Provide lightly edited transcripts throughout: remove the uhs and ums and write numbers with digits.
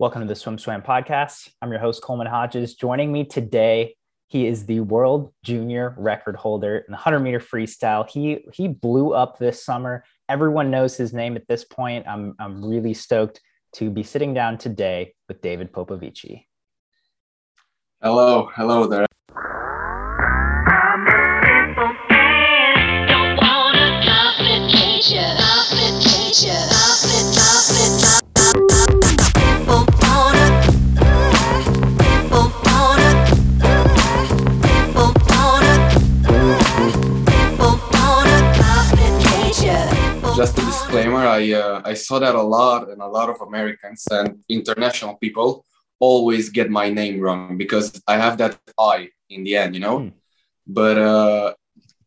Welcome to the Swim Swam Podcast. I'm your host, Coleman Hodges. Joining me today, he is the world junior record holder in the 100-meter freestyle. He blew up this summer. Everyone knows his name at this point. I'm really stoked to be sitting down today with David Popovici. Hello there. Just a disclaimer, I saw that a lot, and a lot of Americans and international people always get my name wrong because I have that I in the end, you know? But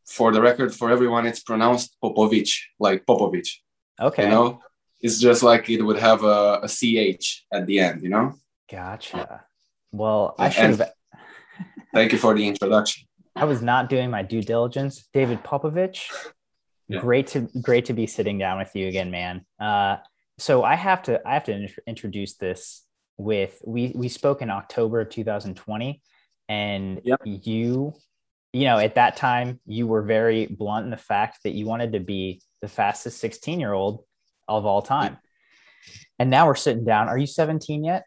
for the record, for everyone, it's pronounced Popovici, like Popovici. Okay. You know? It's just like it would have a CH at the end, you know? Gotcha. Well, I should have... Thank you for the introduction. I was not doing my due diligence. David Popovici. Yeah. Great to be sitting down with you again, man. So I have to introduce this with, we spoke in October of 2020, and yep. You know, at that time you were very blunt in the fact that you wanted to be the fastest 16-year-old of all time. And now we're sitting down. Are you 17 yet?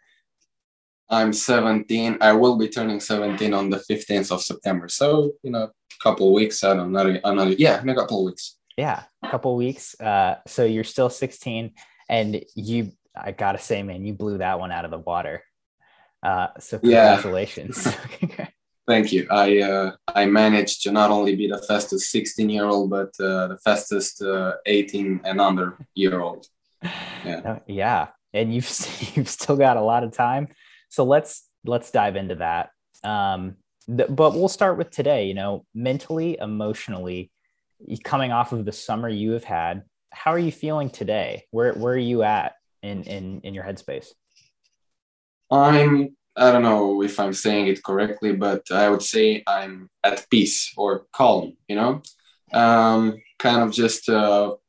I'm 17. I will be turning 17 on the 15th of September. So, you know, a couple of weeks. In a couple of weeks. Yeah, a couple weeks. So you're still 16, and I gotta say, man, you blew that one out of the water. So congratulations. Yeah. Thank you. I managed to not only be the fastest 16-year-old, but the fastest 18 and under year old. Yeah. Yeah, and you've still got a lot of time. So let's dive into that. But we'll start with today. You know, mentally, emotionally, coming off of the summer you have had, how are you feeling today? Where are you at in your headspace? I don't know if I'm saying it correctly, but I would say I'm at peace or calm, you know, kind of just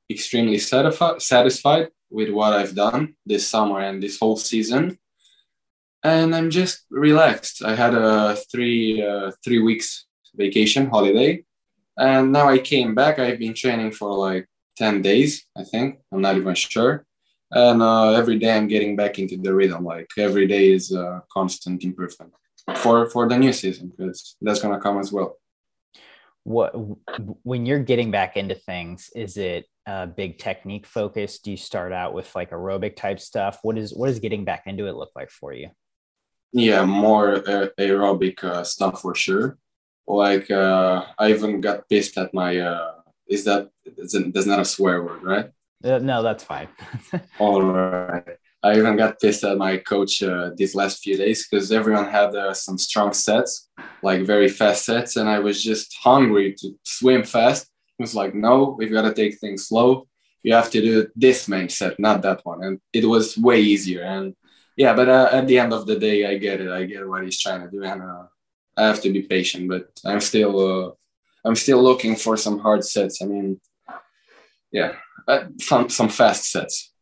extremely satisfied with what I've done this summer and this whole season. And I'm just relaxed. I had a three weeks vacation holiday. And now I came back. I've been training for like 10 days, I think. I'm not even sure. And every day I'm getting back into the rhythm. Like every day is a constant improvement for the new season, because that's going to come as well. When you're getting back into things, is it a big technique focus? Do you start out with like aerobic type stuff? What is getting back into it look like for you? Yeah, more aerobic stuff for sure. Like I even got pissed at my that's not a swear word, right? No, that's fine. All right. I even got pissed at my coach these last few days because everyone had some strong sets, like very fast sets, and I was just hungry to swim fast. It was like, no, we've got to take things slow. You have to do this main set, not that one. And it was way easier. And yeah, but at the end of the day, I get it. I get what he's trying to do, and I have to be patient. But I'm still looking for some hard sets. I mean, yeah, some fast sets.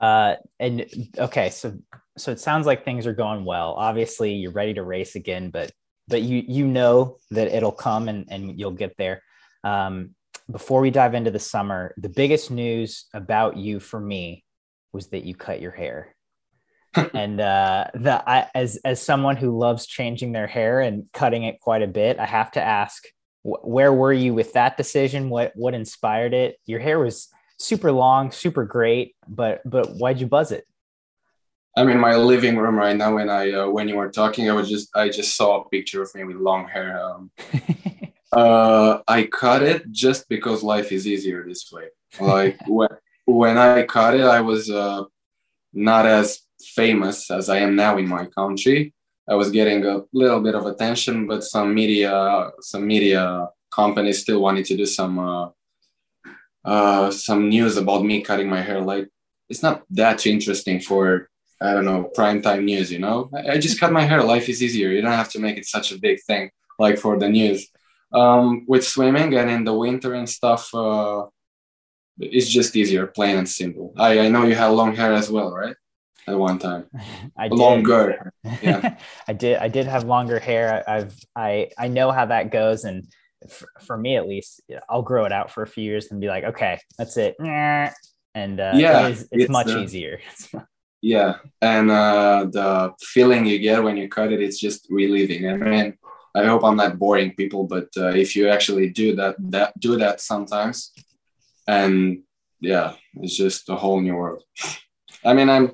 And okay, so it sounds like things are going well. Obviously, you're ready to race again, but you know that it'll come and you'll get there. Before we dive into the summer, the biggest news about you for me was that you cut your hair. And as someone who loves changing their hair and cutting it quite a bit, I have to ask, where were you with that decision? What inspired it? Your hair was super long, super great, but why'd you buzz it? I'm in my living room right now, and when you were talking, I just saw a picture of me with long hair. I cut it just because life is easier this way. Like when I cut it, I was not as famous as I am now in my country. I was getting a little bit of attention, but some media companies still wanted to do some news about me cutting my hair. Like, it's not that interesting for, I don't know, primetime news, you know? I just cut my hair. Life is easier. You don't have to make it such a big thing, like for the news. With swimming and in the winter and stuff, it's just easier, plain and simple. I know you have long hair as well, right? at one time. Longer. Yeah. I did have longer hair. I know how that goes, and for me at least, I'll grow it out for a few years and be like, okay, that's it. And yeah, it's much easier. Yeah, and the feeling you get when you cut it's just relieving. I mean, I hope I'm not boring people, but if you actually do that sometimes, and yeah, it's just a whole new world. I mean,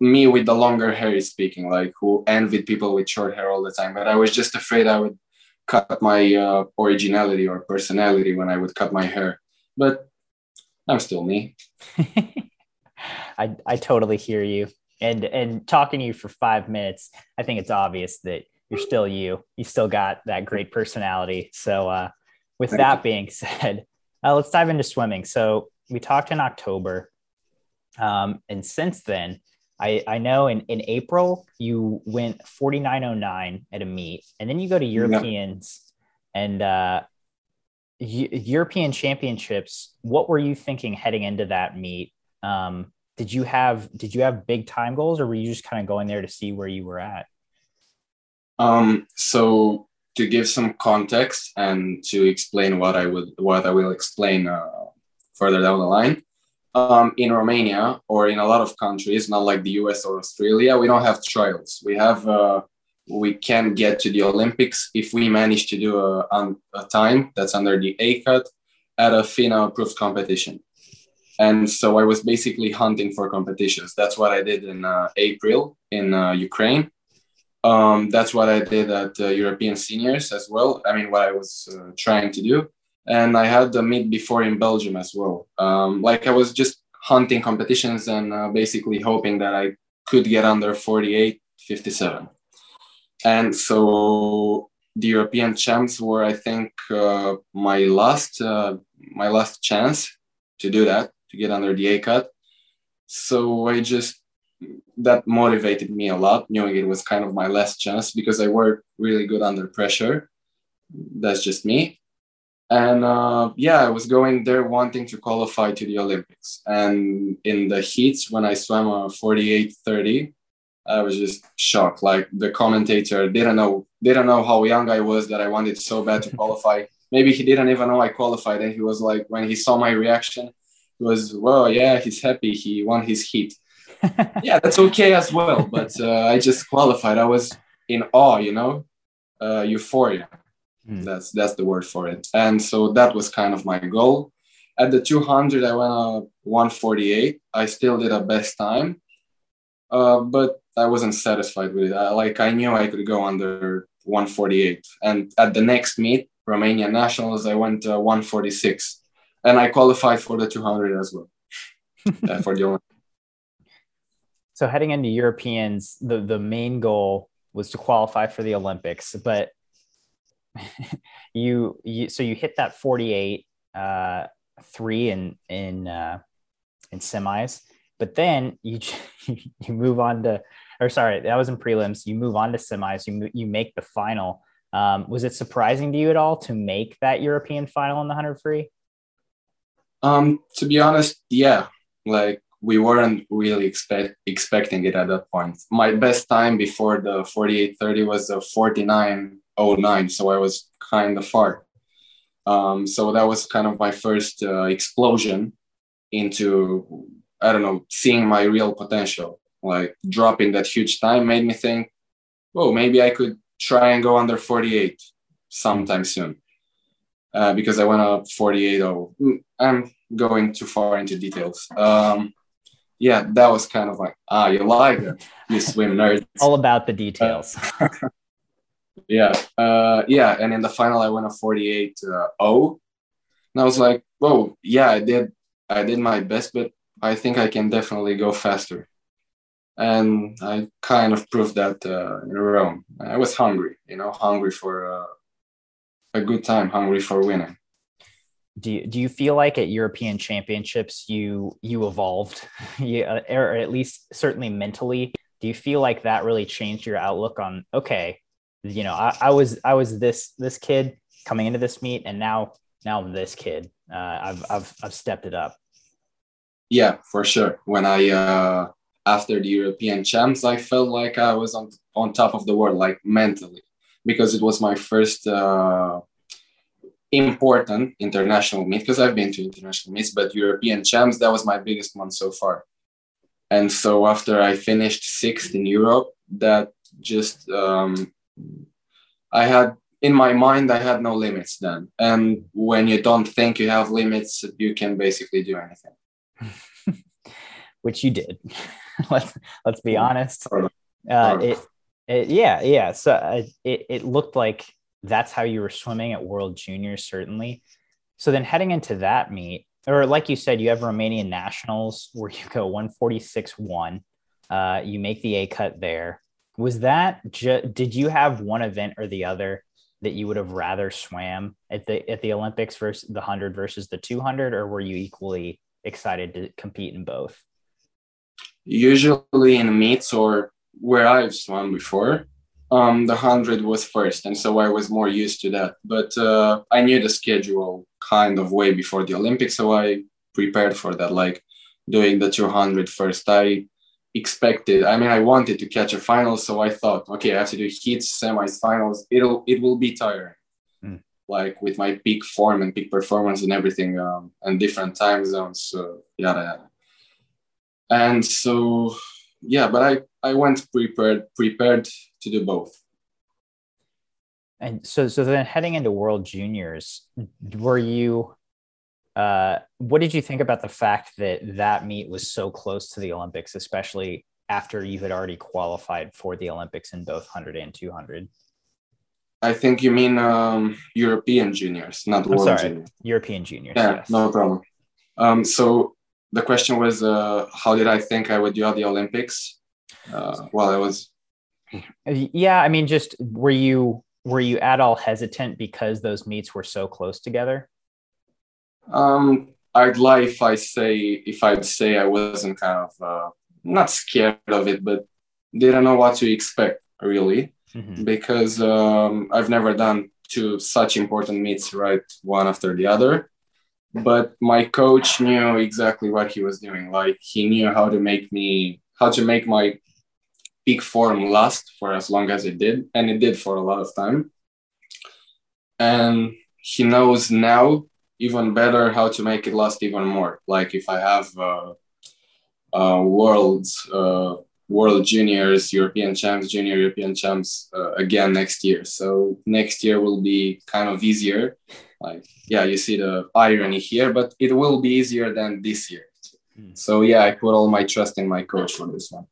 me with the longer hair is speaking, like, who envied people with short hair all the time, but I was just afraid I would cut my originality or personality when I would cut my hair, but I'm still me. I totally hear you, and talking to you for 5 minutes, I think it's obvious that you're still you. You still got that great personality. So with that being said, let's dive into swimming. So we talked in October, and since then, I know in April you went 49.09 at a meet, and then you go to Europeans and European Championships. What were you thinking heading into that meet? Did you have big time goals, or were you just kind of going there to see where you were at? So to give some context and to explain what I will explain further down the line, in Romania or in a lot of countries, not like the US or Australia, we don't have trials. We have, we can get to the Olympics if we manage to do a time that's under the A cut at a FINA approved competition. And so I was basically hunting for competitions. That's what I did in April in Ukraine. That's what I did at European Seniors as well. I mean, what I was trying to do. And I had the meet before in Belgium as well. Like, I was just hunting competitions and basically hoping that I could get under 48.57. And so the European champs were, I think, my last chance to do that, to get under the A cut. So that motivated me a lot, knowing it was kind of my last chance, because I work really good under pressure. That's just me. And yeah, I was going there wanting to qualify to the Olympics. And in the heats, when I swam a 48.30, I was just shocked. Like, the commentator didn't know how young I was, that I wanted so bad to qualify. Maybe he didn't even know I qualified. And he was like, when he saw my reaction, he was, well, yeah, he's happy. He won his heat. Yeah, that's okay as well. But I just qualified. I was in awe, euphoria. That's the word for it. And so that was kind of my goal. At the 200, I went 148. I still did a best time, but I wasn't satisfied with it. I knew I could go under 148. And at the next meet, Romania Nationals, I went 146, and I qualified for the 200 as well. For the Olympics. So heading into Europeans, the main goal was to qualify for the Olympics, but you hit that 48.3 in semis, but then you move on to, or sorry, that was in prelims. You move on to semis. You make the final. Was it surprising to you at all to make that European final in the 100 free? To be honest, yeah. Like, we weren't really expecting it at that point. My best time before the 48.30 was a 49.09, so I was kind of far. So that was kind of my first explosion into, I don't know, seeing my real potential. Like, dropping that huge time made me think, whoa, maybe I could try and go under 48 sometime soon, because I went up 48.0. I'm going too far into details. Yeah, that was kind of like, you like it, you swim nerds. All about the details. Yeah. And in the final, I went a 48.0, and I was like, whoa, yeah, I did my best, but I think I can definitely go faster. And I kind of proved that in Rome. I was hungry, hungry for a good time, hungry for winning. Do you feel like at European Championships you evolved, or at least certainly mentally? Do you feel like that really changed your outlook on, okay, I was this kid coming into this meet, and now I'm this kid. I've stepped it up. Yeah, for sure. When I after the European champs, I felt like I was on top of the world, like mentally, because it was my first important international meet, because I've been to international meets, but European champs, that was my biggest one so far. And so after I finished sixth in Europe, that just, I had, in my mind, I had no limits then. And when you don't think you have limits, you can basically do anything. Which you did. Let's be honest. Yeah. So it looked like that's how you were swimming at World Juniors, certainly. So then heading into that meet, or like you said, you have Romanian Nationals where you go 146.1. You make the A cut there. Was that did you have one event or the other that you would have rather swam at the Olympics, versus the 100 versus the 200, or were you equally excited to compete in both? Usually in meets or where I've swum before, the 100 was first, and so I was more used to that. But I knew the schedule kind of way before the Olympics, so I prepared for that, like doing the 200 first. I wanted to catch a final, so I thought, okay, I have to do heats, semis, finals. It will be tiring, like with my peak form and peak performance and everything, and different time zones, so yada yada. And so, yeah, but I went prepared to do both. And so then heading into World Juniors, were you? What did you think about the fact that meet was so close to the Olympics, especially after you had already qualified for the Olympics in both 100 and 200? I think you mean European Juniors, not World Juniors. European Juniors. Yeah, yes. No problem. So the question was, how did I think I would do at the Olympics? Yeah, I mean, just were you at all hesitant because those meets were so close together? I'd lie if I'd say I wasn't kind of not scared of it, but didn't know what to expect really, because I've never done two such important meets right one after the other. But my coach knew exactly what he was doing. Like he knew how to make my peak form last for as long as it did, and it did for a lot of time. And he knows now even better how to make it last even more. Like if I have World Juniors, European Champs, Junior European Champs again next year. So next year will be kind of easier. Like, yeah, you see the irony here, but it will be easier than this year. So yeah, I put all my trust in my coach for this one.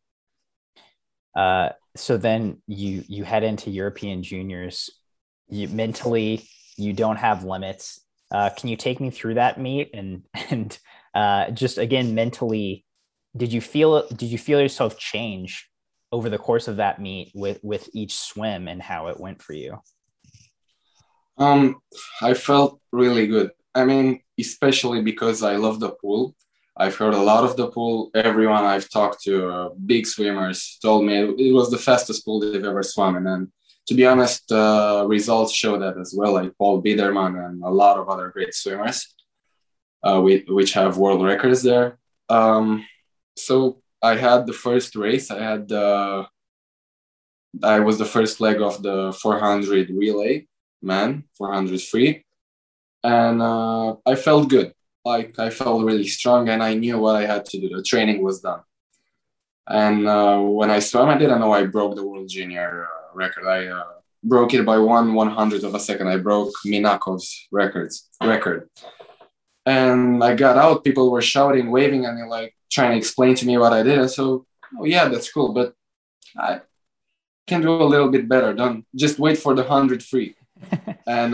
So then you head into European Juniors. You mentally, you don't have limits. Can you take me through that meet and just again, mentally, did you feel yourself change over the course of that meet with each swim and how it went for you? I felt really good. I mean, especially because I love the pool. I've heard a lot of the pool. Everyone I've talked to, big swimmers, told me it was the fastest pool they've ever swum. And then, to be honest, results show that as well, like Paul Biedermann and a lot of other great swimmers, which have world records there. So I had the first race. I was the first leg of the 400 relay, 400 free. And I felt good. Like I felt really strong and I knew what I had to do. The training was done. And when I swam, I didn't know I broke the world junior record. I broke it by 1/100th of a second. I broke Minakov's record. And I got out, people were shouting, waving, and they're like trying to explain to me what I did. And so, oh yeah, that's cool, but I can do a little bit better. Don't just wait for the 100 free. And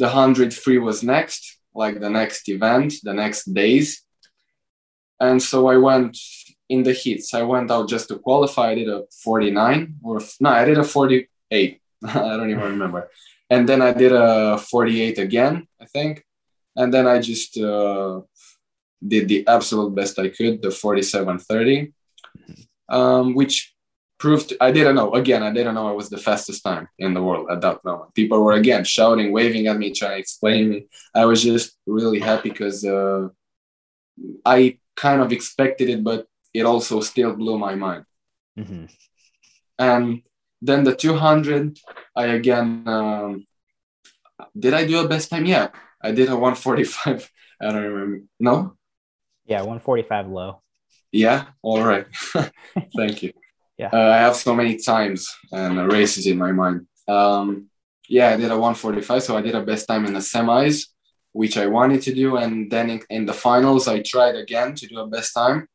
the 100 free was next, like the next event, the next days. And so I went in the heats. I went out just to qualify. I did a 49 I did a 48. I don't even remember. And then I did a 48 again, I think. And then I just did the absolute best I could, the 47:30, which proved, I didn't know I was the fastest time in the world at that moment. People were again shouting, waving at me, trying to explain me. I was just really happy because I kind of expected it, but it also still blew my mind. Mm-hmm. And then the 200, I again, did I do a best time? Yeah, I did a 145. I don't remember. No? Yeah, 145 low. Yeah? All right. Thank you. Yeah. I have so many times and races in my mind. Yeah, I did a 145, so I did a best time in the semis, which I wanted to do. And then in the finals, I tried again to do a best time.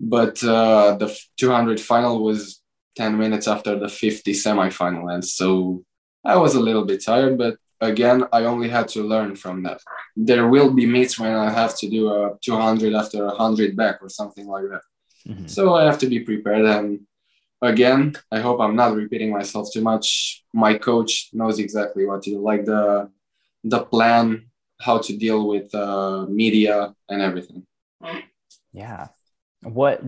But the 200 final was 10 minutes after the 50 semifinal. And so I was a little bit tired, but again, I only had to learn from that. There will be meets when I have to do a 200 after 100 back or something like that. Mm-hmm. So I have to be prepared. And again, I hope I'm not repeating myself too much. My coach knows exactly what to do, like the plan, how to deal with media and everything. Yeah. What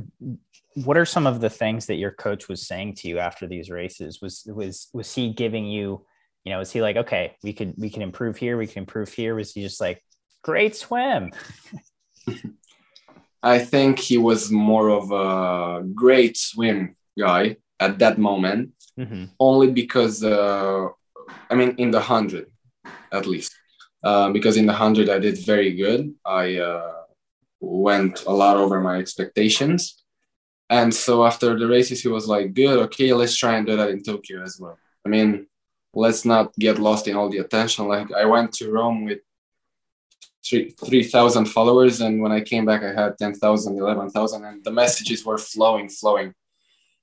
are some of the things that your coach was saying to you after these races? Was he giving you, you know, is he like, okay, we can improve here, we can improve here? Was he just like, great swim? I think he was more of a great swim guy at that moment, mm-hmm. only because, I mean, in the 100, at least, because in the 100 I did very good. I went a lot over my expectations. And so after the races, he was like, good, okay, let's try and do that in Tokyo as well. I mean, let's not get lost in all the attention. Like, I went to Rome with 3,000 followers, and when I came back, I had 10,000, 11,000, and the messages were flowing.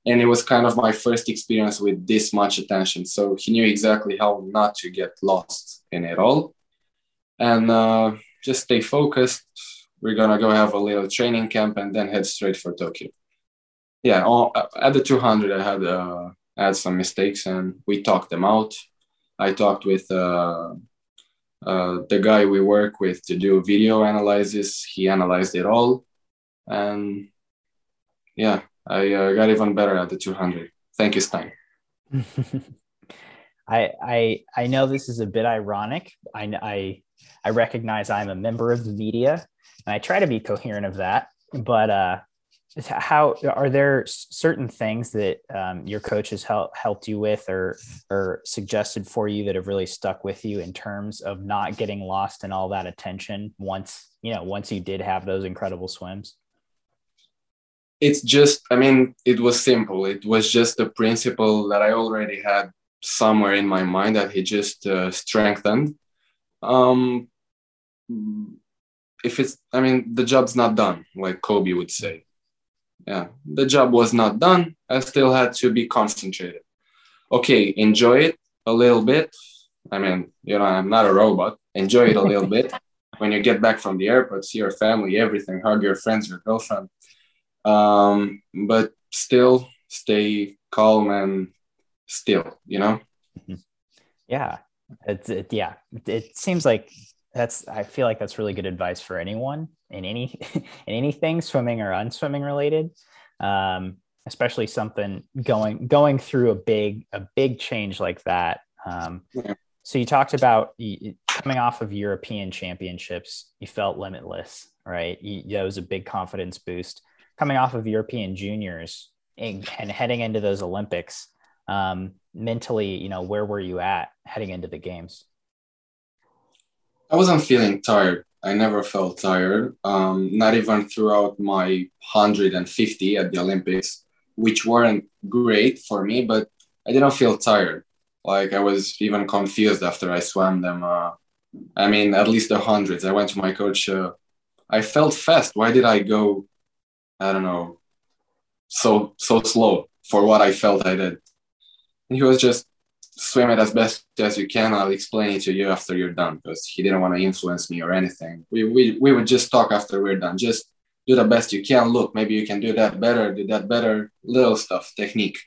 And it was kind of my first experience with this much attention. So he knew exactly how not to get lost in it all. And just stay focused. We're going to go have a little training camp and then head straight for Tokyo. Yeah, at the 200, I had some mistakes and we talked them out. I talked with the guy we work with to do video analysis. He analyzed it all. And yeah, I got even better at the 200. Thank you, Stein. I know this is a bit ironic. I recognize I'm a member of the media and I try to be coherent of that, but how are there certain things that your coach has helped you with or suggested for you that have really stuck with you in terms of not getting lost in all that attention once you did have those incredible swims? It's just, I mean, it was simple. It was just a principle that I already had somewhere in my mind that he just strengthened. The job's not done, like Kobe would say. Yeah, the job was not done. I still had to be concentrated. Okay, enjoy it a little bit. I mean, you know, I'm not a robot. Enjoy it a little bit. When you get back from the airport, see your family, everything, hug your friends, your girlfriend. But still stay calm and still, you know? Yeah. It seems like I feel like that's really good advice for anyone in anything swimming or unswimming related, especially something going through a big change like that. So you talked about coming off of European championships, you felt limitless, right? That was a big confidence boost. Coming off of European juniors and heading into those Olympics, mentally, you know, where were you at heading into the games? I wasn't feeling tired. I never felt tired, not even throughout my 150 at the Olympics, which weren't great for me, but I didn't feel tired. Like, I was even confused after I swam them. At least the 100s. I went to my coach. I felt fast. Why did I go, I don't know, so slow for what I felt I did? And he was just, swim it as best as you can. I'll explain it to you after you're done, because he didn't want to influence me or anything. We would just talk after we're done. Just do the best you can. Look, maybe you can do that better, little stuff, technique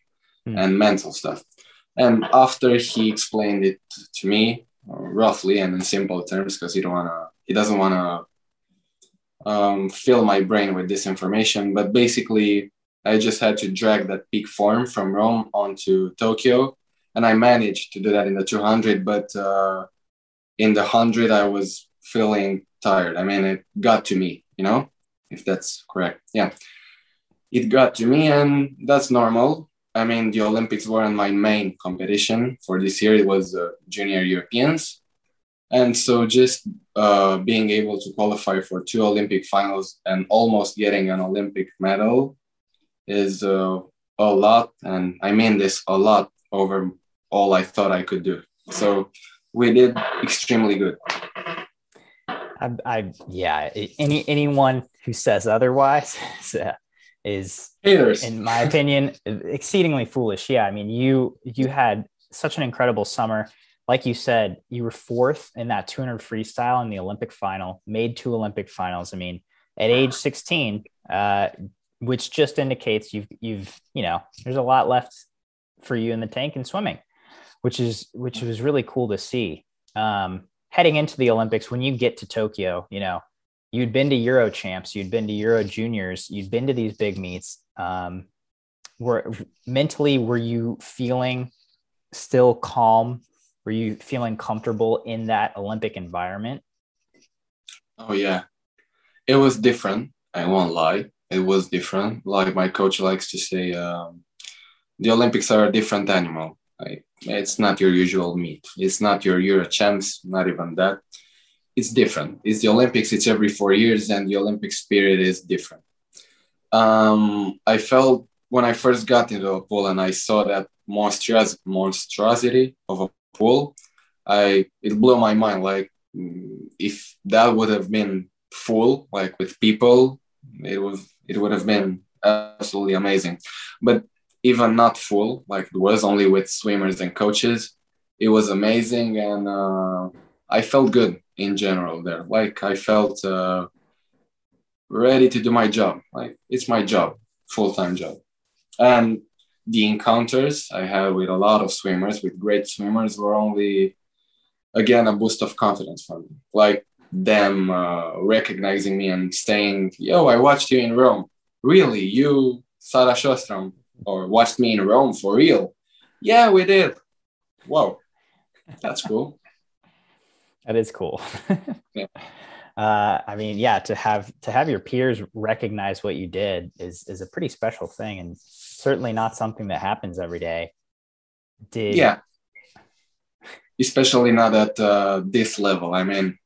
and mental stuff. And after he explained it to me roughly and in simple terms, because he doesn't want to fill my brain with this information. But basically, I just had to drag that peak form from Rome onto Tokyo. And I managed to do that in the 200, but in the 100, I was feeling tired. I mean, it got to me, you know, if that's correct. Yeah. it got to me, and that's normal. I mean, the Olympics weren't my main competition for this year. It was Junior Europeans. And so just being able to qualify for two Olympic finals and almost getting an Olympic medal is a lot. And I mean this a lot over all I thought I could do. So we did extremely good. Yeah, anyone who says otherwise is, in my opinion, exceedingly foolish. Yeah, I mean, you had such an incredible summer. Like you said, you were fourth in that 200 freestyle in the Olympic final, made two Olympic finals. I mean, at age 16, which just indicates you've there's a lot left for you in the tank in swimming, which was really cool to see. Heading into the Olympics, when you get to Tokyo, you'd been to Euro champs, you'd been to Euro juniors, you'd been to these big meets. Were you feeling still calm? Were you feeling comfortable in that Olympic environment? Oh, yeah. It was different. I won't lie. It was different. Like my coach likes to say, the Olympics are a different animal. Like, it's not your usual meet. It's not your Euro champs, not even that. It's different. It's the Olympics. It's every 4 years, and the Olympic spirit is different. I felt when I first got into a pool and I saw that monstrosity of a pool, it blew my mind. Like, if that would have been full, like with people, it would have been absolutely amazing. But even not full, like it was only with swimmers and coaches, it was amazing. And I felt good in general there. Like, I felt ready to do my job. Like, it's my job, full-time job. And the encounters I had with a lot of swimmers, with great swimmers, were only, again, a boost of confidence for me. Like, them recognizing me and saying, yo, I watched you in Rome. Really? You, Sara Sjostrom, or watched me in Rome for real? Yeah, we did. Whoa, that's cool. That is cool. Yeah. I mean, yeah, to have your peers recognize what you did is a pretty special thing, and certainly not something that happens every day. Yeah, especially not at this level. I mean,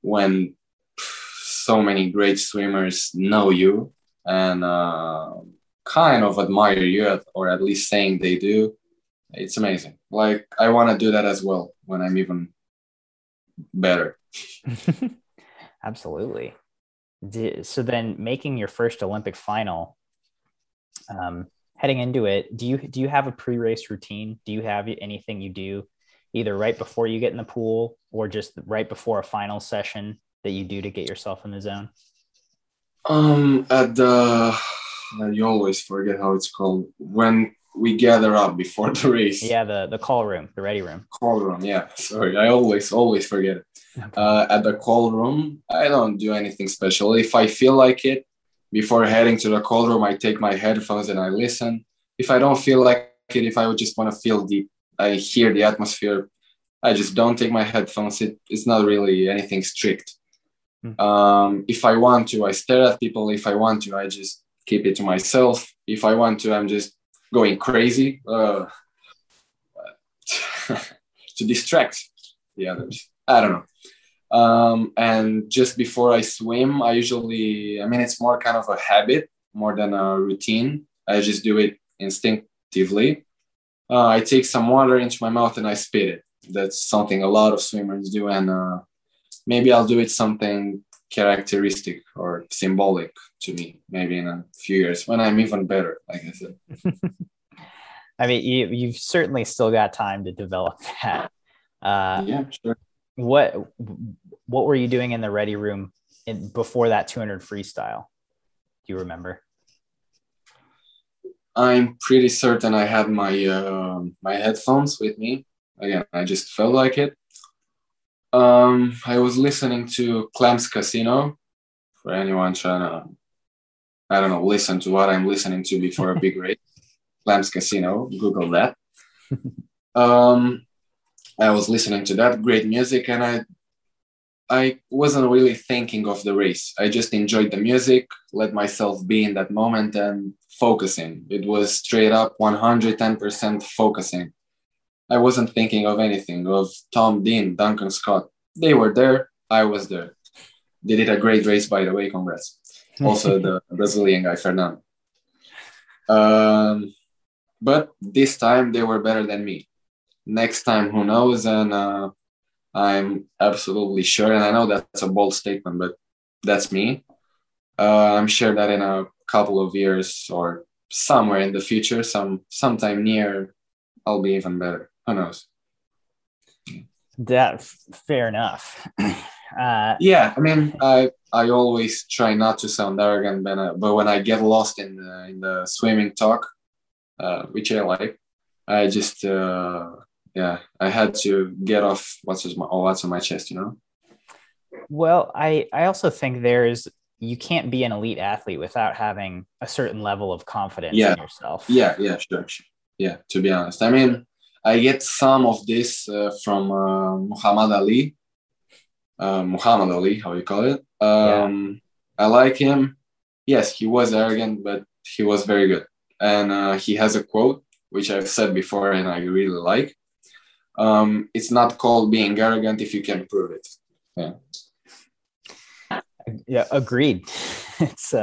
when so many great swimmers know you and kind of admire you, or at least saying they do, it's amazing. Like, I want to do that as well when I'm even better. Absolutely. So then, making your first Olympic final, heading into it, do you have a pre-race routine? Do you have anything you do either right before you get in the pool or just right before a final session that you do to get yourself in the zone? You always forget how it's called when we gather up before the race. Yeah, the call room, the ready room. Call room, yeah. Sorry, I always forget it. Okay. At the call room, I don't do anything special. If I feel like it, before heading to the call room, I take my headphones and I listen. If I don't feel like it, if I would just want to feel I hear the atmosphere, I just don't take my headphones. It's not really anything strict. Mm-hmm. If I want to, I stare at people. If I want to, I just keep it to myself. If I want to, I'm just going crazy to distract the others. I don't know. And just before I swim, it's more kind of a habit more than a routine. I just do it instinctively. I take some water into my mouth and I spit it. That's something a lot of swimmers do. And maybe I'll do it something characteristic or symbolic to me, maybe in a few years when I'm even better, like I said. I mean, you've certainly still got time to develop that. Yeah, sure. What were you doing in the ready room before that 200 freestyle? Do you remember? I'm pretty certain I had my my headphones with me. Again, I just felt like it. I was listening to Clams Casino. For anyone trying to, I don't know, listen to what I'm listening to before a big race, Clams Casino, Google that. I was listening to that great music, and I I wasn't really thinking of the race. I just enjoyed the music, let myself be in that moment and focusing. It was straight up 110% focusing. I wasn't thinking of anything, of Tom Dean, Duncan Scott. They were there. I was there. They did a great race, by the way. Congrats. Also the Brazilian guy, Fernando. But this time they were better than me. Next time, who knows? And I'm absolutely sure. And I know that's a bold statement, but that's me. I'm sure that in a couple of years or somewhere in the future, sometime near, I'll be even better. Who knows? Fair enough. Yeah, I mean, I always try not to sound arrogant, but when I get lost in the swimming talk, which I like, I just I had to get off what's on my chest, you know. Well, I also think you can't be an elite athlete without having a certain level of confidence in yourself. Yeah, sure. Yeah, to be honest, I mean, I get some of this from Muhammad Ali, how you call it. I like him. Yes, he was arrogant, but he was very good. And he has a quote, which I've said before and I really like. It's not called being arrogant if you can prove it. Yeah, agreed. It's,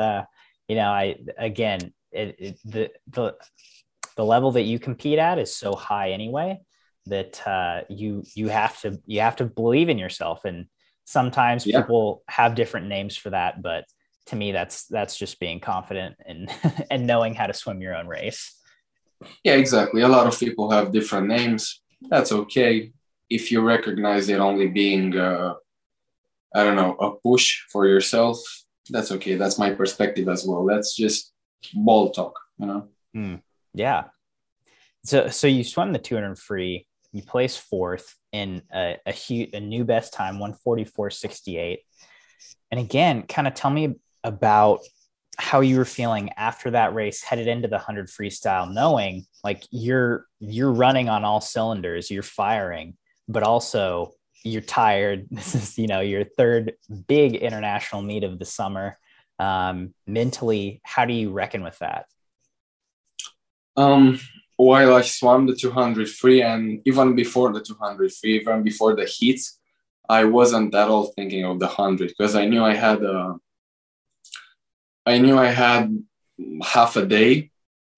the level that you compete at is so high anyway that you have to believe in yourself. And sometimes people have different names for that, but to me, that's just being confident and knowing how to swim your own race. Yeah, exactly. A lot of people have different names. That's okay. If you recognize it only being, a push for yourself, that's okay. That's my perspective as well. That's just ball talk, you know? Mm, yeah. So you swam the 200 free, you placed fourth in a new best time, 144.68. And again, kind of tell me about how you were feeling after that race, headed into the 100 freestyle, knowing like you're running on all cylinders, you're firing, but also you're tired. This is, your third big international meet of the summer. Mentally, how do you reckon with that? While I swam the 200 free and even before the 200 free, even before the heats, I wasn't at all thinking of the 100 because I knew I had I had half a day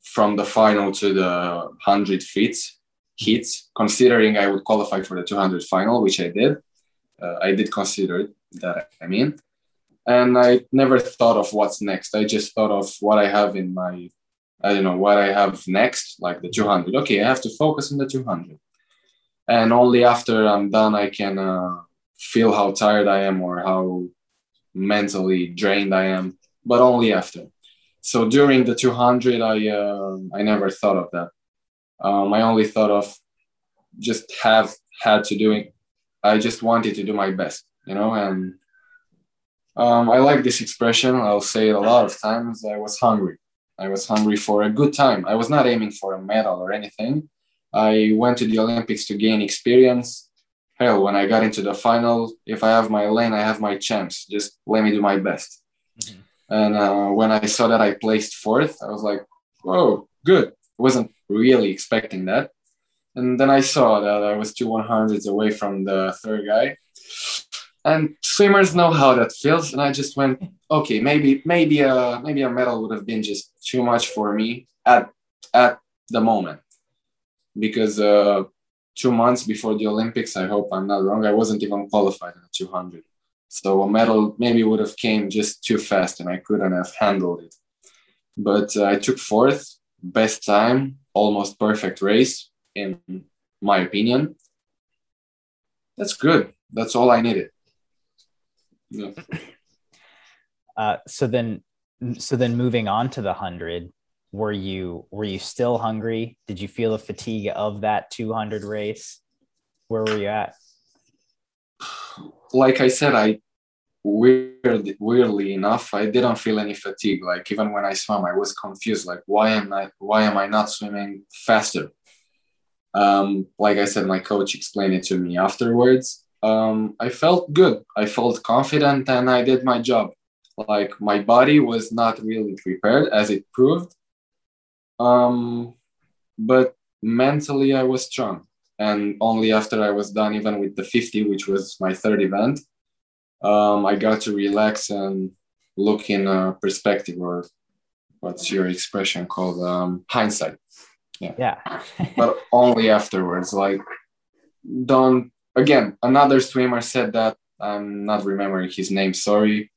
from the final to the 100 heats, considering I would qualify for the 200 final, which I did. I did consider that, I mean. And I never thought of what's next. I just thought of what I have what I have next, like the 200. Okay, I have to focus on the 200. And only after I'm done, I can feel how tired I am or how mentally drained I am. But only after. So during the 200, I never thought of that. I only thought of just had to do it. I just wanted to do my best, and I like this expression. I'll say it a lot of times. I was hungry for a good time. I was not aiming for a medal or anything. I went to the Olympics to gain experience. Hell, when I got into the final, if I have my lane, I have my chance. Just let me do my best. Mm-hmm. And when I saw that I placed fourth, I was like, whoa, good. I wasn't really expecting that. And then I saw that I was 2 100s away from the third guy. And swimmers know how that feels. And I just went, okay, maybe a medal would have been just too much for me at the moment. Because 2 months before the Olympics, I hope I'm not wrong, I wasn't even qualified in the 200. So a medal maybe would have came just too fast and I couldn't have handled it. But I took fourth, best time, almost perfect race, in my opinion. That's good. That's all I needed. Yeah. So then moving on to the 100, were you still hungry? Did you feel the fatigue of that 200 race? Where were you at? Like I said, weirdly enough, I didn't feel any fatigue. Like even when I swam, I was confused. Like why am I not swimming faster? Like I said, my coach explained it to me afterwards. I felt good. I felt confident and I did my job. Like, my body was not really prepared, as it proved. But mentally, I was strong. And only after I was done, even with the 50, which was my third event, I got to relax and look in perspective, or what's your expression called? Hindsight. Yeah. But only afterwards. Like, again, another swimmer said that. I'm not remembering his name, sorry.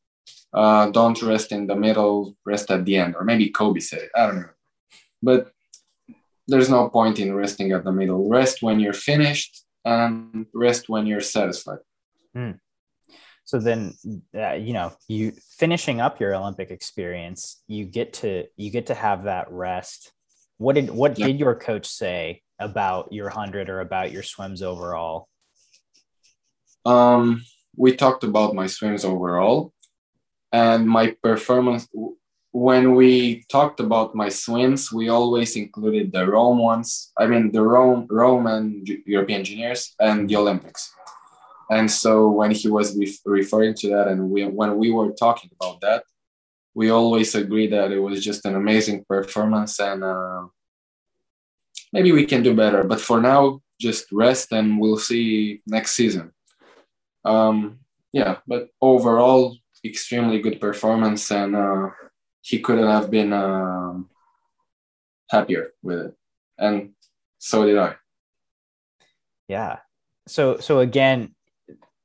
Don't rest in the middle, rest at the end. Or maybe Kobe said it, I don't know. But there's no point in resting at the middle. Rest when you're finished and rest when you're satisfied. Mm. So then, you finishing up your Olympic experience, you get to have that rest. What did your coach say about your 100 or about your swims overall? We talked about my swims overall and my performance. When we talked about my swims, we always included the Rome ones. I mean, the Rome and European Juniors and the Olympics. And so when he was referring to that, and when we were talking about that, we always agreed that it was just an amazing performance, and maybe we can do better. But for now, just rest, and we'll see next season. But overall, extremely good performance, and he couldn't have been happier with it. And so did I. Yeah. So again,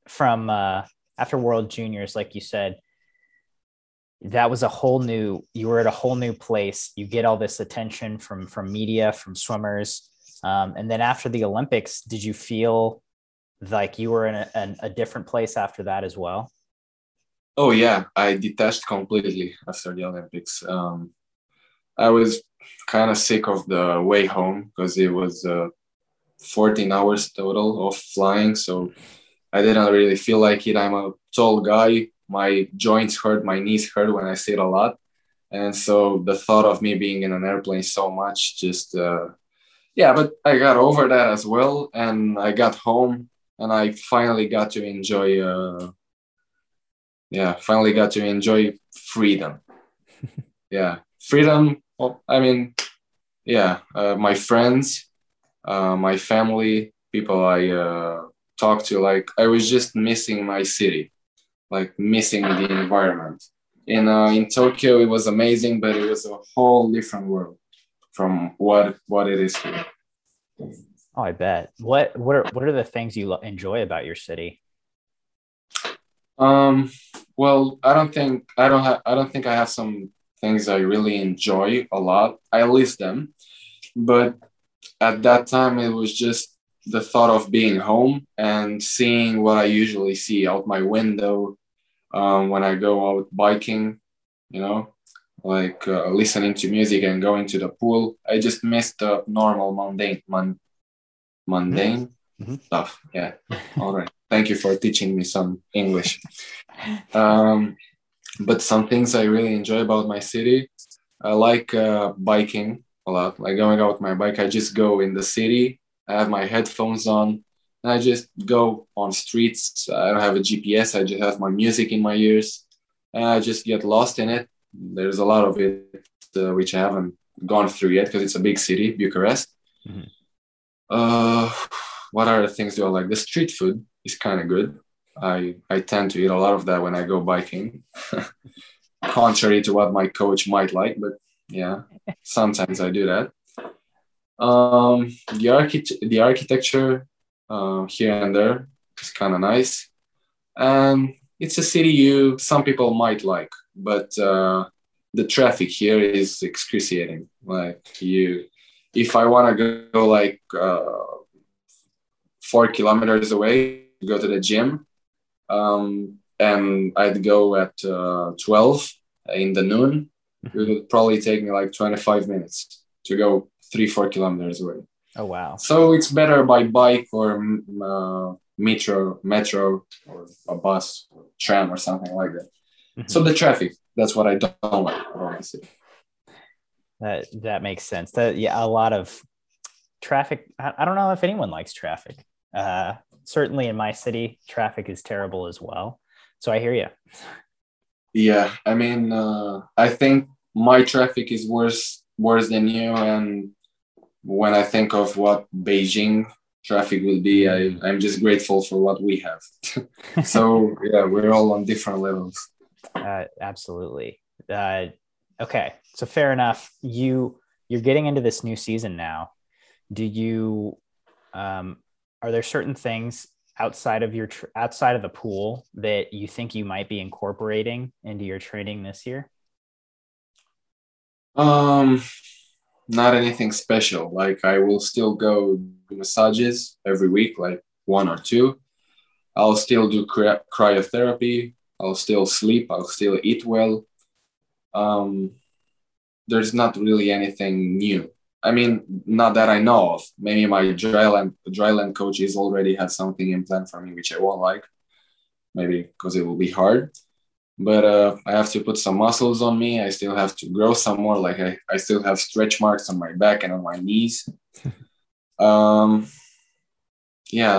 from after World Juniors, like you said, that was you were at a whole new place. You get all this attention from media, from swimmers. And then after the Olympics, did you feel like you were in a different place after that as well? Oh, yeah. I detached completely after the Olympics. I was kind of sick of the way home because it was 14 hours total of flying. So I didn't really feel like it. I'm a tall guy. My joints hurt, my knees hurt when I sit a lot. And so the thought of me being in an airplane so much just, but I got over that as well. And I got home and I finally got to enjoy, freedom. Yeah. Freedom. My friends, my family, people I talked to, like, I was just missing my city. Like missing the environment. In Tokyo, it was amazing, but it was a whole different world from what it is here. Oh, I bet. What are the things you enjoy about your city? Well, I don't think I have some things I really enjoy a lot. I list them, but at that time it was just the thought of being home and seeing what I usually see out my window when I go out biking, like listening to music and going to the pool. I just missed the normal mundane stuff. Yeah. All right. Thank you for teaching me some English. But some things I really enjoy about my city. I like biking a lot. Like going out with my bike, I just go in the city. I have my headphones on and I just go on streets. I don't have a GPS. I just have my music in my ears and I just get lost in it. There's a lot of it, which I haven't gone through yet because it's a big city, Bucharest. Mm-hmm. What other things do I like? The street food is kind of good. I tend to eat a lot of that when I go biking, contrary to what my coach might like, but yeah, sometimes I do that. The architecture here and there is kind of nice, and it's a city some people might like, but the traffic here is excruciating. Like if I want to go like 4 kilometers away, go to the gym, and I'd go at 12 in the noon, it would probably take me like 25 minutes to go 3-4 kilometers away. Oh, wow. So it's better by bike or metro or a bus or tram or something like that. Mm-hmm. So the traffic, that's what I don't like. Obviously. That makes sense. A lot of traffic. I don't know if anyone likes traffic. certainly in my city, traffic is terrible as well. So I hear you. Yeah, I mean, I think my traffic is worse than you. And when I think of what Beijing traffic will be, I'm just grateful for what we have. So yeah, we're all on different levels. Absolutely. Okay, so fair enough. You're getting into this new season now. Do you? Are there certain things outside of the pool that you think you might be incorporating into your training this year? Not anything special. Like, I will still go do massages every week, like one or two. I'll still do cryotherapy. I'll still sleep. I'll still eat well. There's not really anything new. I mean, not that I know of. Maybe my dryland coach is already had something in plan for me, which I won't like, maybe because it will be hard. But I have to put some muscles on me. I still have to grow some more. Like, I still have stretch marks on my back and on my knees. Yeah, I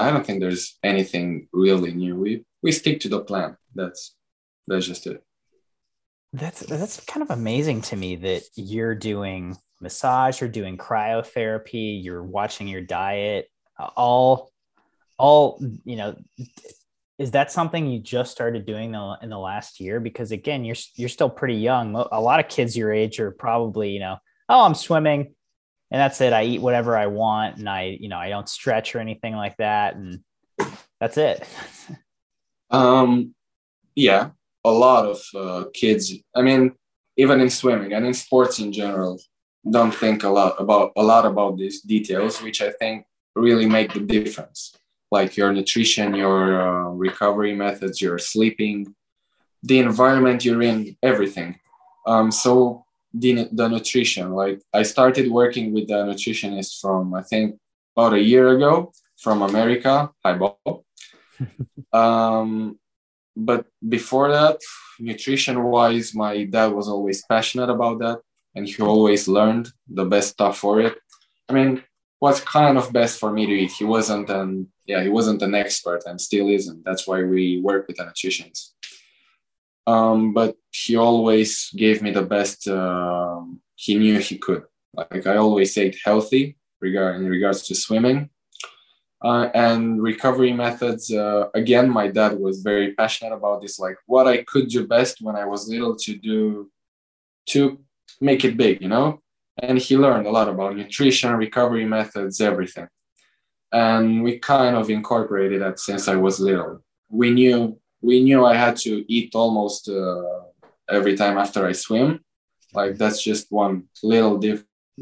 don't think there's anything really new. We stick to the plan. That's just it. That's kind of amazing to me that you're doing massage, you're doing cryotherapy, you're watching your diet, all, you know. Is that something you just started doing in the last year? Because again, you're still pretty young. A lot of kids your age are probably, you know, oh, I'm swimming and that's it. I eat whatever I want. And I don't stretch or anything like that. And that's it. Yeah. A lot of kids, I mean, even in swimming and in sports in general, don't think a lot about these details, which I think really make the difference. Like your nutrition, your recovery methods, your sleeping, the environment you're in, everything. So the nutrition, like I started working with a nutritionist from, I think, about a year ago from America. Hi, Bob. But before that, nutrition-wise, my dad was always passionate about that, and he always learned the best stuff for it. I mean, what's kind of best for me to eat? He wasn't an expert and still isn't. That's why we work with a nutritionist. But he always gave me the best he knew he could. Like, I always ate healthy in regards to swimming. And recovery methods, again, my dad was very passionate about this, like what I could do best when I was little to make it big, you know? And he learned a lot about nutrition, recovery methods, everything. And we kind of incorporated that since I was little. We knew I had to eat almost every time after I swim. Like, that's just one little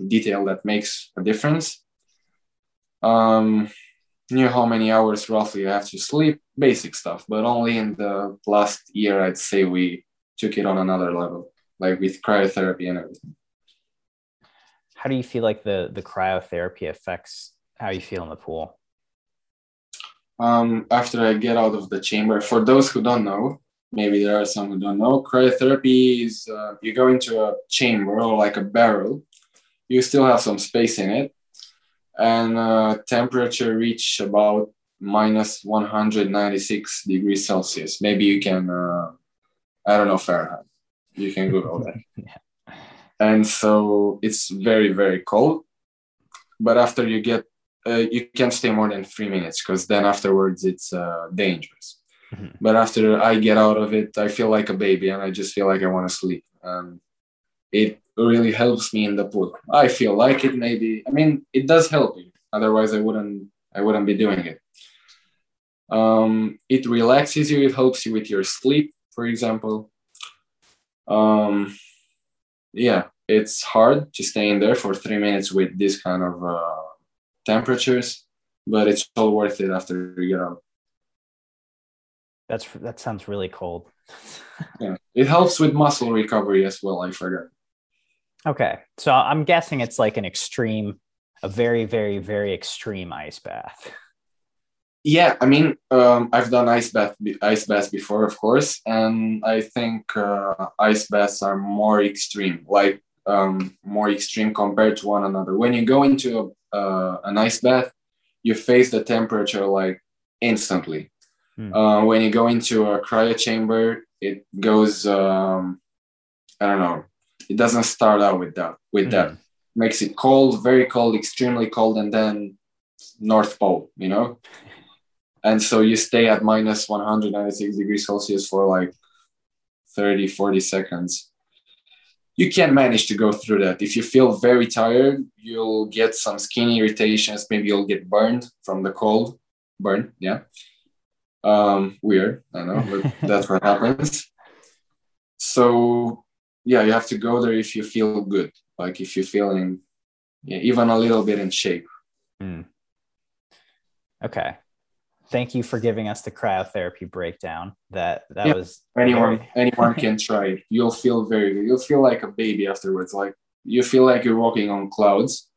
detail that makes a difference. Knew how many hours roughly I have to sleep, basic stuff, but only in the last year, I'd say we took it on another level, like with cryotherapy and everything. How do you feel like the cryotherapy affects how you feel in the pool? After I get out of the chamber, for those who don't know, maybe there are some who don't know, cryotherapy is you go into a chamber or like a barrel, you still have some space in it, and temperature reach about minus 196 degrees Celsius. Maybe you can, I don't know, Fahrenheit. You can Google that. Yeah. And so it's very, very cold. But after you get, you can't stay more than 3 minutes because then afterwards it's dangerous. Mm-hmm. But after I get out of it, I feel like a baby and I just feel like I want to sleep. It really helps me in the pool. I feel like it maybe. I mean, it does help you. Otherwise, I wouldn't be doing it. It relaxes you. It helps you with your sleep, for example. Yeah, it's hard to stay in there for 3 minutes with this kind of temperatures, but it's all worth it after you get out. That sounds really cold. Yeah, it helps with muscle recovery as well. I forgot. Okay. So I'm guessing it's like a very, very, very extreme ice bath. Yeah. I mean, I've done ice baths before, of course. And I think ice baths are more extreme, like more extreme compared to one another. When you go into an ice bath, you face the temperature like instantly. When you go into a cryo chamber, it goes, I don't know, it doesn't start out with that. Makes it cold, very cold, extremely cold, and then North Pole, you know? And so you stay at minus 196 degrees Celsius for like 30, 40 seconds. You can manage to go through that. If you feel very tired, you'll get some skin irritations. Maybe you'll get burned from the cold. Burn, yeah. Weird, I know, but that's what happens. So, yeah, you have to go there if you feel good. Like if you're feeling even a little bit in shape. Okay. Thank you for giving us the cryotherapy breakdown. That yeah, was anyone can try it. You'll feel like a baby afterwards. Like you feel like you're walking on clouds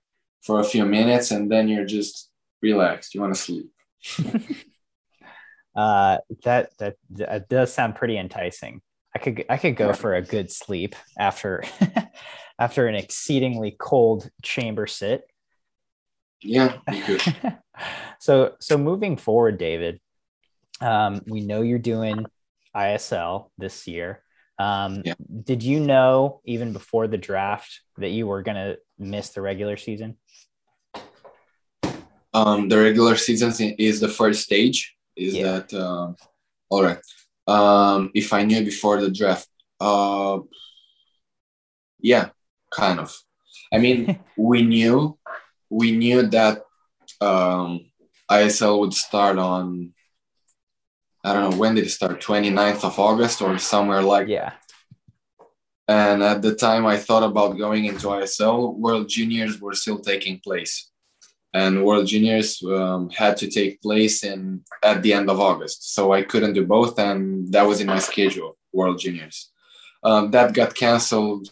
for a few minutes and then you're just relaxed. You want to sleep. That does sound pretty enticing. I could go for a good sleep after after an exceedingly cold chamber sit. Yeah, you could. So moving forward, David, we know you're doing ISL this year. Did you know even before the draft that you were going to miss the regular season? The regular season is the first stage. All right. If I knew before the draft, yeah, kind of. I mean, we knew that ISL would start on, I don't know, when did it start? 29th of August or somewhere like that. And at the time I thought about going into ISL, World Juniors were still taking place. And World Juniors had to take place at the end of August. So I couldn't do both, and that was in my schedule, World Juniors. That got canceled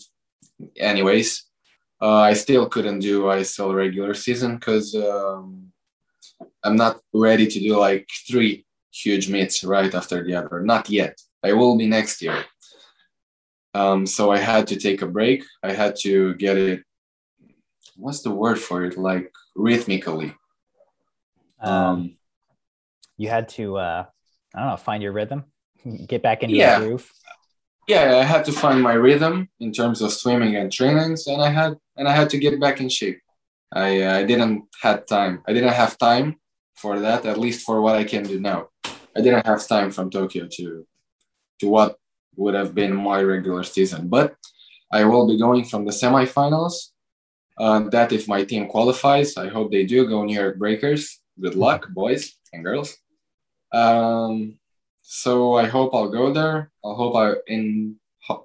anyways. I still couldn't do ISL regular season because I'm not ready to do like 3 huge meets right after the other. Not yet. I will be next year. So I had to take a break. I had to get it. What's the word for it? Like rhythmically. You had to, I don't know, find your rhythm, get back into your groove. Yeah, I had to find my rhythm in terms of swimming and trainings, and I had to get back in shape. I didn't have time for that, at least for what I can do now. I didn't have time from Tokyo to what would have been my regular season. But I will be going from the semifinals. That if my team qualifies, I hope they do. Go New York Breakers. Good luck, boys and girls. So I hope I'll go there. I hope in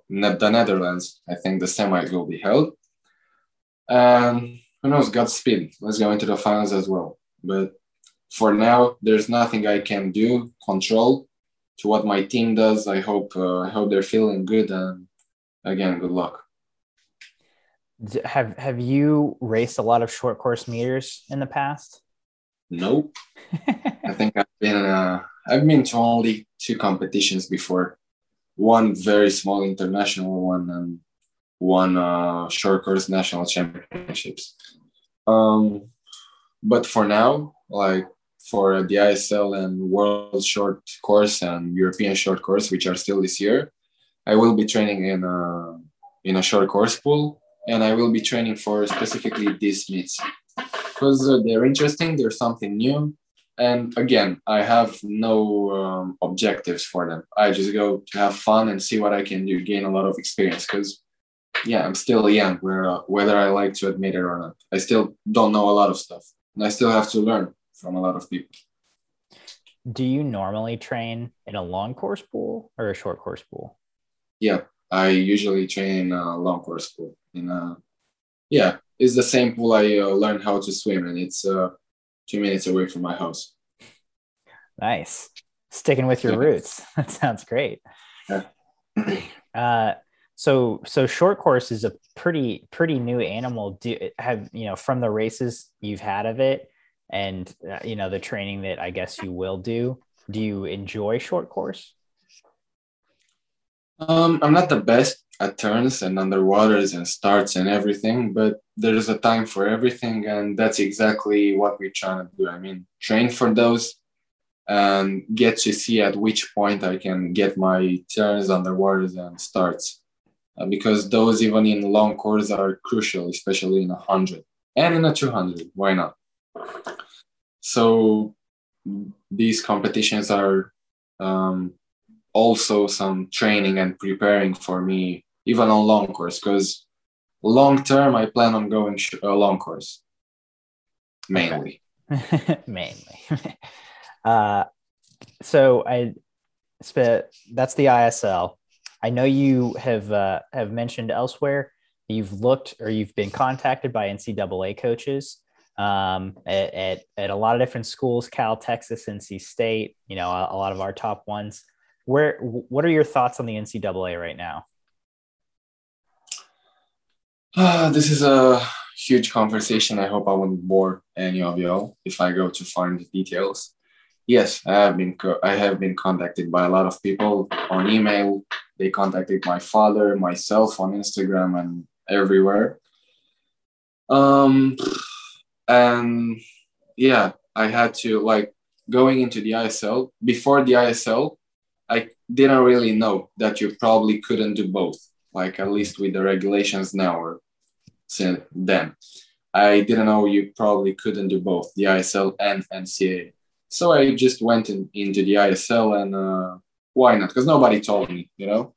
the Netherlands, I think the semi will be held. Who knows, Godspeed. Let's go into the finals as well. But for now, there's nothing I can do, control to what my team does. I hope they're feeling good. And again, good luck. Have you raced a lot of short course meters in the past? Nope. I think I've been to only 2 competitions before. One very small international one and one short course national championships. But for now, like for the ISL and World Short Course and European Short Course, which are still this year, I will be training in a short course pool. And I will be training for specifically these meets because they're interesting. They're something new. And again, I have no objectives for them. I just go to have fun and see what I can do, gain a lot of experience because, yeah, I'm still young, whether I like to admit it or not. I still don't know a lot of stuff and I still have to learn from a lot of people. Do you normally train in a long course pool or a short course pool? Yeah, I usually train in a long course pool. It's the same pool I learned how to swim, and it's 2 minutes away from my house. Nice. Sticking with your roots. That sounds great. Yeah. So short course is a pretty new animal. From the races you've had of it and, the training that I guess you will do you enjoy short course? I'm not the best at turns and underwaters and starts and everything, but there's a time for everything, and that's exactly what we're trying to do. I mean, train for those, and get to see at which point I can get my turns on the waters and starts. Because those, even in long courses, are crucial, especially in 100 and in 200. Why not? So these competitions are also some training and preparing for me, even on long course, because long term I plan on going long course mainly. Okay. Mainly. That's the ISL. I know you have mentioned elsewhere you've looked or you've been contacted by NCAA coaches at a lot of different schools, Cal, Texas, NC State, you know, a lot of our top ones. What are your thoughts on the NCAA right now? This is a huge conversation. I hope I won't bore any of y'all if I go too far into details. Yes, I have been contacted by a lot of people on email. They contacted my father, myself on Instagram and everywhere. And yeah, I had to, like, going into the ISL, before the ISL, I didn't really know that you probably couldn't do both, like at least with the regulations now or since then. I didn't know you probably couldn't do both, the ISL and NCAA. So I just went into the ISL and why not? Because nobody told me, you know?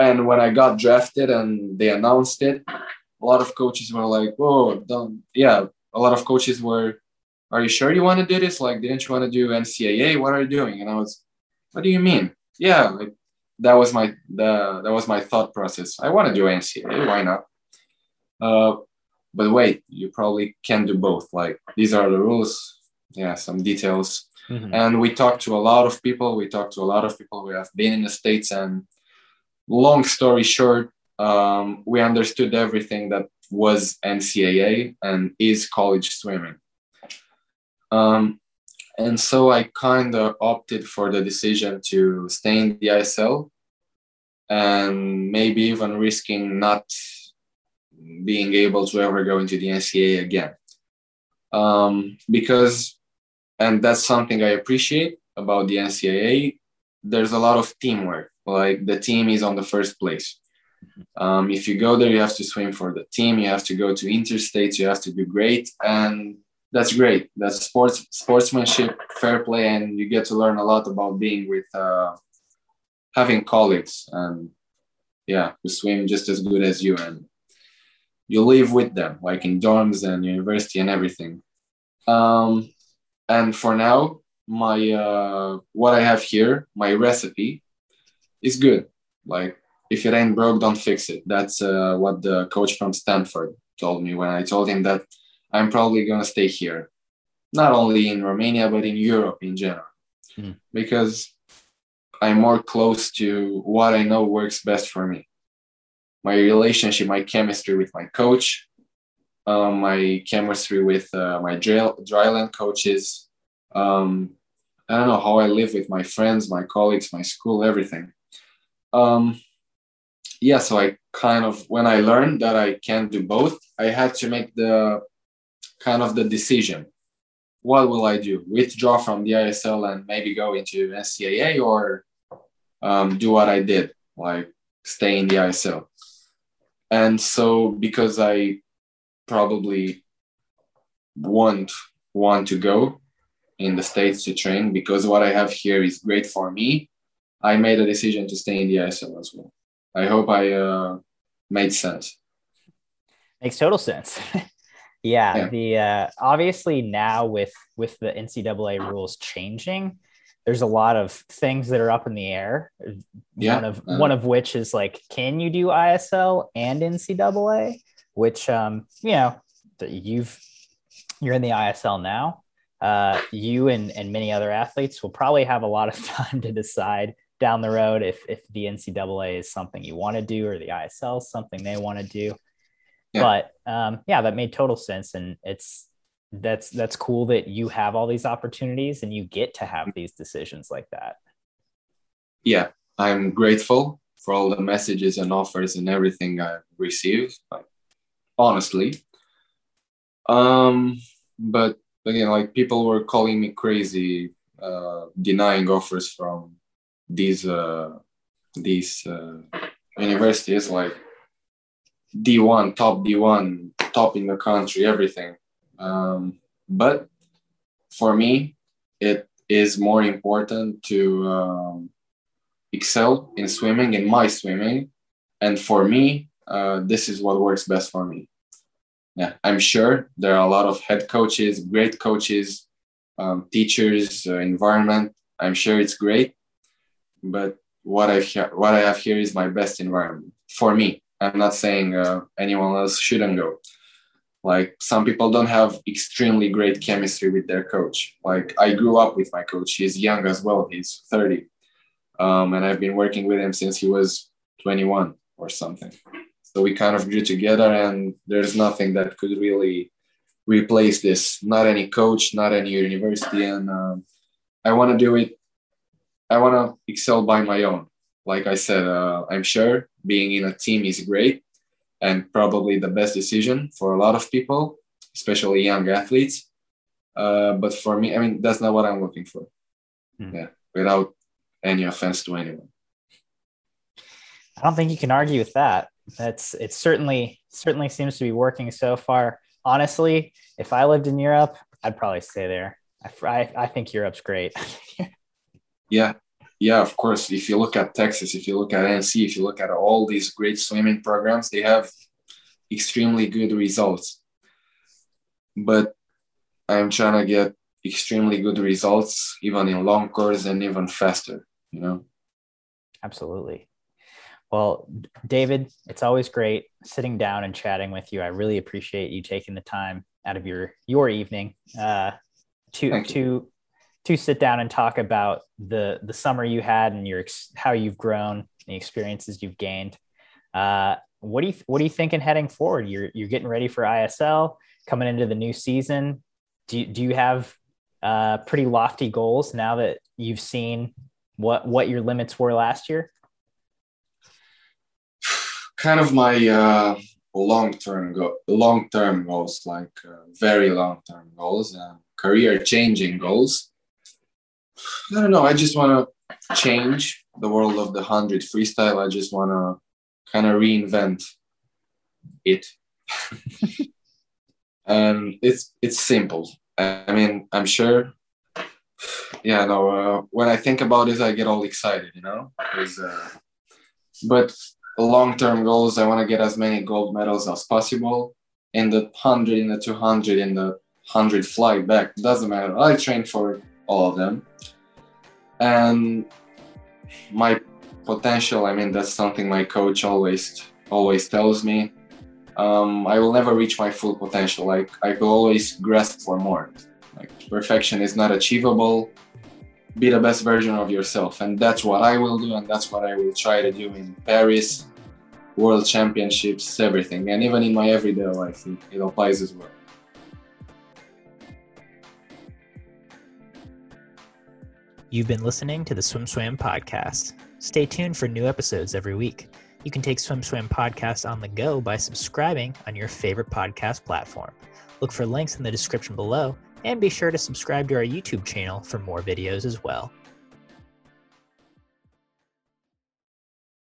And when I got drafted and they announced it, a lot of coaches were like, whoa, don't. Yeah, a lot of coaches were, are you sure you want to do this? Like, didn't you want to do NCAA? What are you doing? And I was, what do you mean? Yeah, like, that was my thought process. I want to do NCAA, why not? But wait, you probably can do both. Like, these are the rules. Yeah, some details. Mm-hmm. And we talked to a lot of people. We have been in the States, and long story short, we understood everything that was NCAA and is college swimming. And so I kind of opted for the decision to stay in the ISL and maybe even risking not being able to ever go into the NCAA again. Because, and that's something I appreciate about the NCAA, there's a lot of teamwork. Like, the team is on the first place. If you go there, you have to swim for the team. You have to go to interstates. You have to do great. And that's great. That's sportsmanship, fair play. And you get to learn a lot about being with, having colleagues and who swim just as good as you. And you live with them, like in dorms and university and everything. And for now, my what I have here, my recipe, is good. Like, if it ain't broke, don't fix it. That's what the coach from Stanford told me when I told him that I'm probably going to stay here, not only in Romania, but in Europe in general, because I'm more close to what I know works best for me. My relationship, my chemistry with my coach, my chemistry with my dryland coaches. I don't know, how I live with my friends, my colleagues, my school, everything. So I kind of, when I learned that I can do both, I had to make the kind of the decision. What will I do? Withdraw from the ISL and maybe go into NCAA, or do what I did, like stay in the ISL. And so, because I probably won't want to go in the States to train, because what I have here is great for me, I made a decision to stay in the ISL as well. I hope I made sense. Makes total sense. Yeah. The obviously now with the NCAA rules changing, there's a lot of things that are up in the air. Yeah. One of which is, like, can you do ISL and NCAA? Which, you know, you're in the ISL now. You and many other athletes will probably have a lot of time to decide down the road if the NCAA is something you want to do or the ISL is something they want to do. Yeah. But that made total sense, and that's cool that you have all these opportunities and you get to have these decisions like that. Yeah, I'm grateful for all the messages and offers and everything I've received, like, honestly. But again, like, people were calling me crazy denying offers from these universities, like D1, top in the country, everything. But for me, it is more important to excel in swimming, in my swimming. And for me, this is what works best for me. Yeah, I'm sure there are a lot of head coaches, great coaches, teachers, environment. I'm sure it's great, but what I have here is my best environment for me. I'm not saying anyone else shouldn't go. Like, some people don't have extremely great chemistry with their coach. Like, I grew up with my coach. He's young as well. He's 30. And I've been working with him since he was 21 or something. So we kind of grew together, and there's nothing that could really replace this. Not any coach, not any university. And I want to do it. I want to excel by my own. Like I said, I'm sure being in a team is great and probably the best decision for a lot of people, especially young athletes. But for me, I mean, that's not what I'm looking for. Yeah, without any offense to anyone. I don't think you can argue with that. It certainly seems to be working so far. Honestly, if I lived in Europe, I'd probably stay there. I think Europe's great. Yeah, of course. If you look at Texas, if you look at NC, if you look at all these great swimming programs, they have extremely good results. But I'm trying to get extremely good results, even in long course and even faster, you know? Absolutely. Well, David, it's always great sitting down and chatting with you. I really appreciate you taking the time out of your evening to sit down and talk about the summer you had and how you've grown, the experiences you've gained. What are you thinking heading forward? You're getting ready for ISL, coming into the new season. Do you have pretty lofty goals now that you've seen what your limits were last year? Kind of my long-term goals, like very long-term goals and career-changing goals. I don't know. I just want to change the world of the 100 freestyle. I just want to kind of reinvent it. It's simple. I mean, I'm sure. Yeah, no. When I think about it, I get all excited, you know. But long-term goals, I want to get as many gold medals as possible in the 100, in the 200, in the 100 fly back. Doesn't matter. I train for all of them. And my potential, I mean, that's something my coach always tells me. I will never reach my full potential. Like, I will always grasp for more. Like, perfection is not achievable. Be the best version of yourself. And that's what I will do. And that's what I will try to do in Paris, World Championships, everything. And even in my everyday life, it applies as well. You've been listening to the Swim Swam Podcast. Stay tuned for new episodes every week. You can take Swim Swam Podcast on the go by subscribing on your favorite podcast platform. Look for links in the description below, and be sure to subscribe to our YouTube channel for more videos as well.